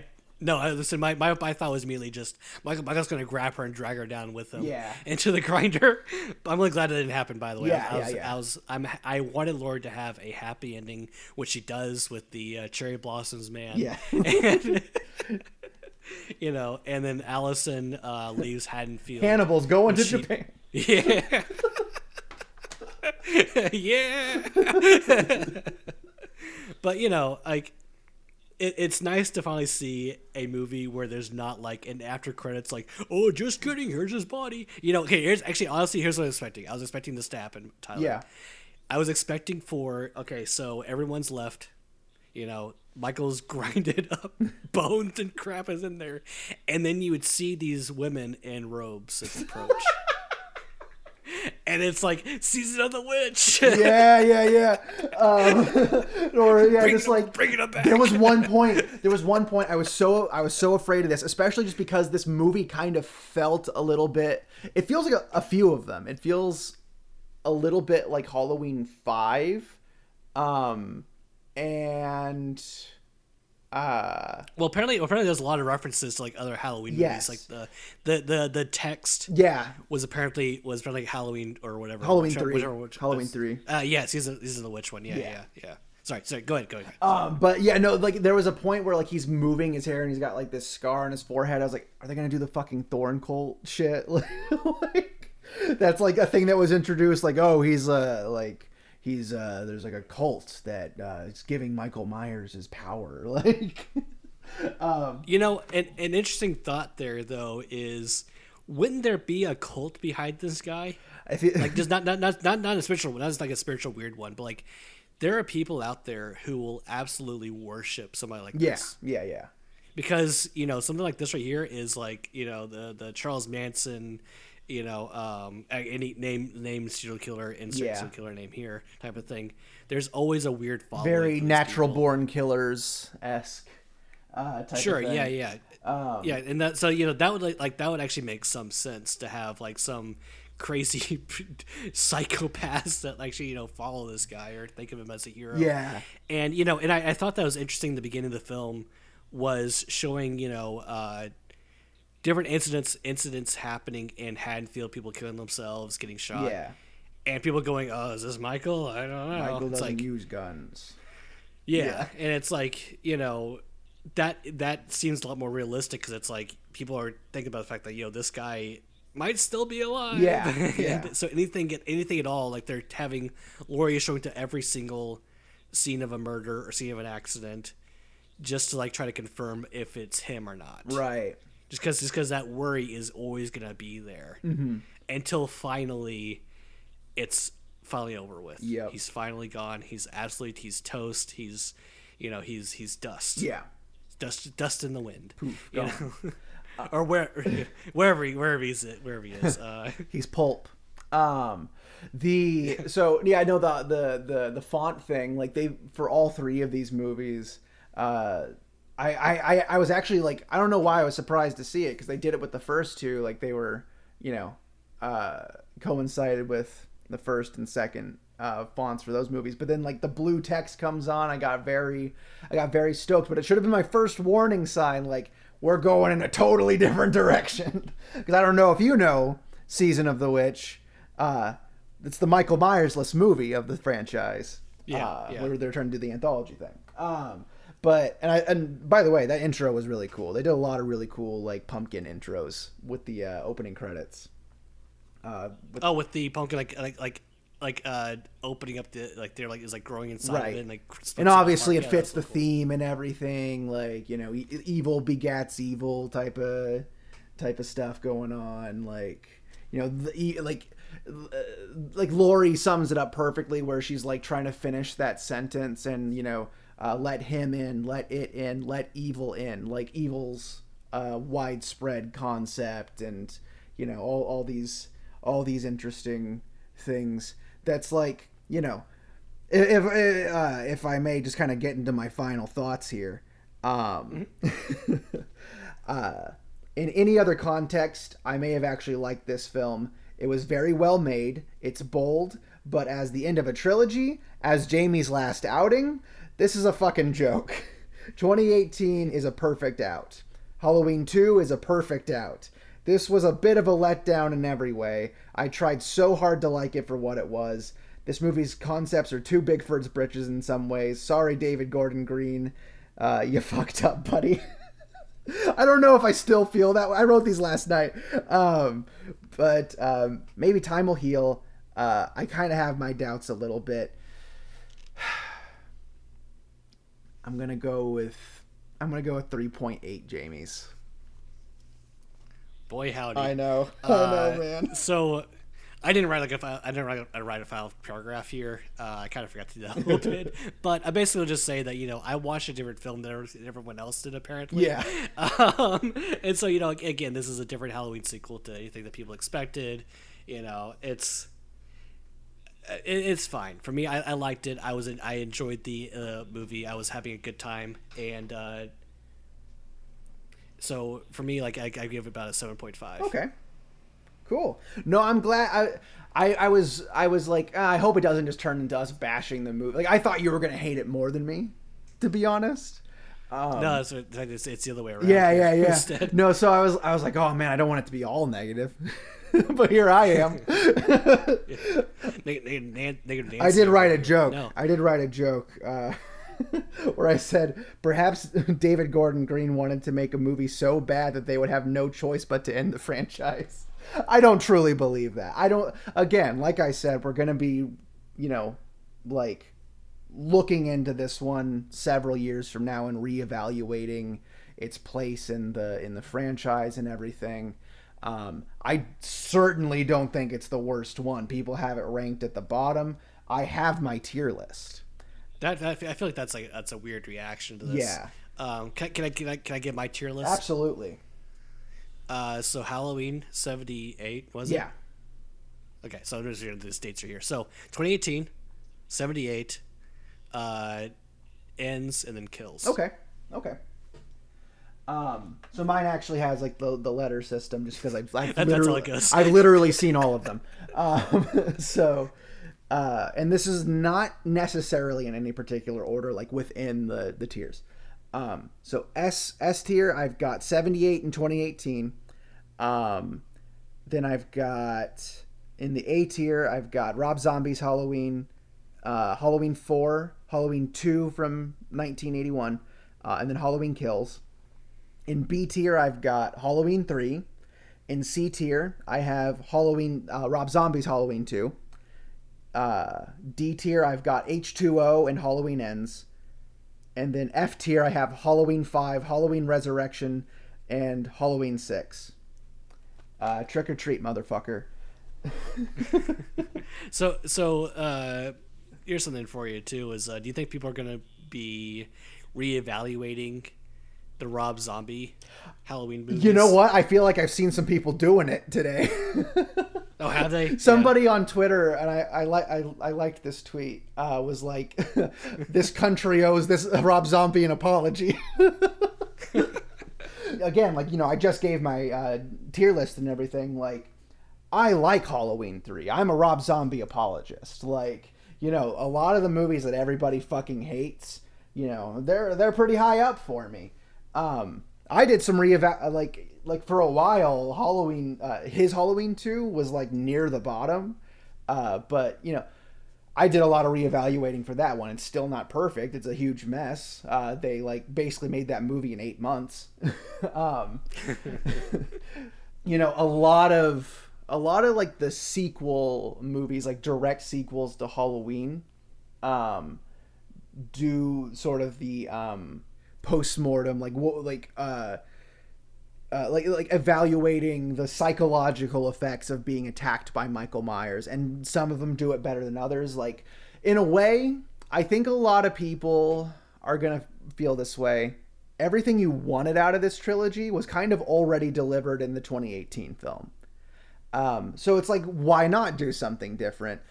Listen, my thought was immediately just Michael's going to grab her and drag her down with him into the grinder. I'm really glad it didn't happen, by the way. I wanted Lori to have a happy ending, which she does with the cherry blossoms, man. Yeah. And, you know, and then Allison leaves Haddonfield. Hannibal's going to Japan. Yeah. Yeah. But, you know, like, It's nice to finally see a movie where there's not like an after credits like, oh, just kidding, here's his body. You know, okay, here's what I was expecting. I was expecting this to happen, Tyler. Yeah. I was expecting so everyone's left, you know, Michael's grinded up, bones and crap is in there. And then you would see these women in robes approach. And it's like Season of the Witch. Yeah. Or yeah, just like bring it up back. There was one point. I was so afraid of this, especially just because this movie kind of felt a little bit. It feels like a few of them. It feels a little bit like Halloween 5, and. Well, apparently, there's a lot of references to like other Halloween movies. Like the text, was apparently Halloween or whatever. Halloween 3. Season of the Witch one. Yeah. Sorry. Go ahead. But yeah, no, like there was a point where like he's moving his hair and he's got like this scar on his forehead. I was like, are they gonna do the fucking Thorncolt shit? Like that's like a thing that was introduced. Like, oh, he's like. He's there's like a cult that is giving Michael Myers his power. Like, you know, an interesting thought there though is, wouldn't there be a cult behind this guy? I think like just not a spiritual one, not just like a spiritual weird one, but like there are people out there who will absolutely worship somebody like this. Yeah. Because you know something like this right here is like you know the Charles Manson. You know, any name serial killer, insert serial killer name here type of thing. There's always a weird following. Very natural born killers-esque type of thing. Yeah. And that, so, you know, that would actually make some sense to have like some crazy psychopaths that actually, you know, follow this guy or think of him as a hero. Yeah. And, you know, and I thought that was interesting. The beginning of the film was showing, you know, different incidents happening in Haddonfield, people killing themselves, getting shot. Yeah. And people going, oh, is this Michael? I don't know. Michael doesn't use guns. Yeah. And it's like, you know, that seems a lot more realistic because it's like people are thinking about the fact that, you know, this guy might still be alive. Yeah. So anything at all, like they're having Lori showing to every single scene of a murder or scene of an accident just to like try to confirm if it's him or not. Right. Just because that worry is always going to be there until finally it's finally over with. Yep. He's finally gone. He's toast. He's dust. Yeah. Dust in the wind. Poof, you know? Or wherever he is. He's pulp. The font thing, like they, for all three of these movies, I was actually like, I don't know why I was surprised to see it because they did it with the first two. Like they were, you know, coincided with the first and second fonts for those movies. But then like the blue text comes on. I got very stoked, but it should have been my first warning sign. Like we're going in a totally different direction because I don't know if you know Season of the Witch. It's the Michael Myers-less movie of the franchise. Yeah. Where they're trying to do the anthology thing. But by the way, that intro was really cool. They did a lot of really cool like pumpkin intros with the opening credits. With the pumpkin like opening up the like they're like it's like growing inside of it and like. And obviously it fits the theme and everything, like you know, evil begats evil type of stuff going on, like you know like Lori sums it up perfectly where she's like trying to finish that sentence and you know. Let him in, let it in, let evil in, like evil's widespread concept and, you know, all these interesting things that's like, you know, if I may just kind of get into my final thoughts here. In any other context, I may have actually liked this film. It was very well made. It's bold, but as the end of a trilogy, as Jamie's last outing, this is a fucking joke. 2018 is a perfect out. Halloween 2 is a perfect out. This was a bit of a letdown in every way. I tried so hard to like it for what it was. This movie's concepts are too big for its britches in some ways. Sorry, David Gordon Green. You fucked up, buddy. I don't know if I still feel that way. I wrote these last night. But maybe time will heal. I kind of have my doubts a little bit. I'm going to go with 3.8 Jamie's. Boy, howdy. I know, man. So I didn't write a final paragraph here. I kind of forgot to do that a little bit, but I basically will just say that, you know, I watched a different film than everyone else did, apparently. Yeah. And so, you know, again, this is a different Halloween sequel to anything that people expected. You know, it's fine for me. I liked it. I enjoyed the movie. I was having a good time, and so for me, like I give it about a 7.5. Okay. Cool. No, I'm glad. I was like, I hope it doesn't just turn into us bashing the movie. Like, I thought you were going to hate it more than me, to be honest. No, it's the other way around. Yeah. Instead. No, so I was like, oh man, I don't want it to be all negative, but here I am. I did write a joke. No. I did write a joke where I said, perhaps David Gordon Green wanted to make a movie so bad that they would have no choice but to end the franchise. I don't truly believe that. Again, like I said, we're going to be, you know, like looking into this one several years from now and reevaluating its place in the franchise and everything. I certainly don't think it's the worst one. People have it ranked at the bottom. I have my tier list. I feel like that's a weird reaction to this. Yeah. Can I get my tier list? Absolutely. So Halloween 78 was it? Yeah. Okay, so the dates are here. So 2018, 78, ends and then kills. Okay. So mine actually has like the letter system just because I've literally seen all of them. So and this is not necessarily in any particular order, like within the tiers. So S tier, I've got 78 in 2018. Then I've got in the A tier, I've got Rob Zombie's Halloween, Halloween 4, Halloween 2 from 1981, and then Halloween Kills. In B tier, I've got Halloween 3. In C tier, I have Rob Zombie's Halloween 2. D tier, I've got H2O and Halloween Ends. And then F tier, I have Halloween 5, Halloween Resurrection, and Halloween 6. Trick or treat, motherfucker. So here's something for you, too, is do you think people are going to be reevaluating the Rob Zombie Halloween movies? You know what? I feel like I've seen some people doing it today. Oh, have they? Somebody on Twitter, and I liked this tweet, was like, this country owes this Rob Zombie an apology. Again, like, you know, I just gave my tier list and everything. Like, I like Halloween 3. I'm a Rob Zombie apologist. Like, you know, a lot of the movies that everybody fucking hates, you know, they're pretty high up for me. I did some like for a while, Halloween, his Halloween 2 was like near the bottom. But you know, I did a lot of reevaluating for that one. It's still not perfect. It's a huge mess. They like basically made that movie in 8 months. You know, a lot of like the sequel movies, like direct sequels to Halloween, do sort of the, post-mortem, like evaluating the psychological effects of being attacked by Michael Myers, and some of them do it better than others. Like, in a way, I think a lot of people are gonna feel this way. Everything you wanted out of this trilogy was kind of already delivered in the 2018 film. So it's like, why not do something different?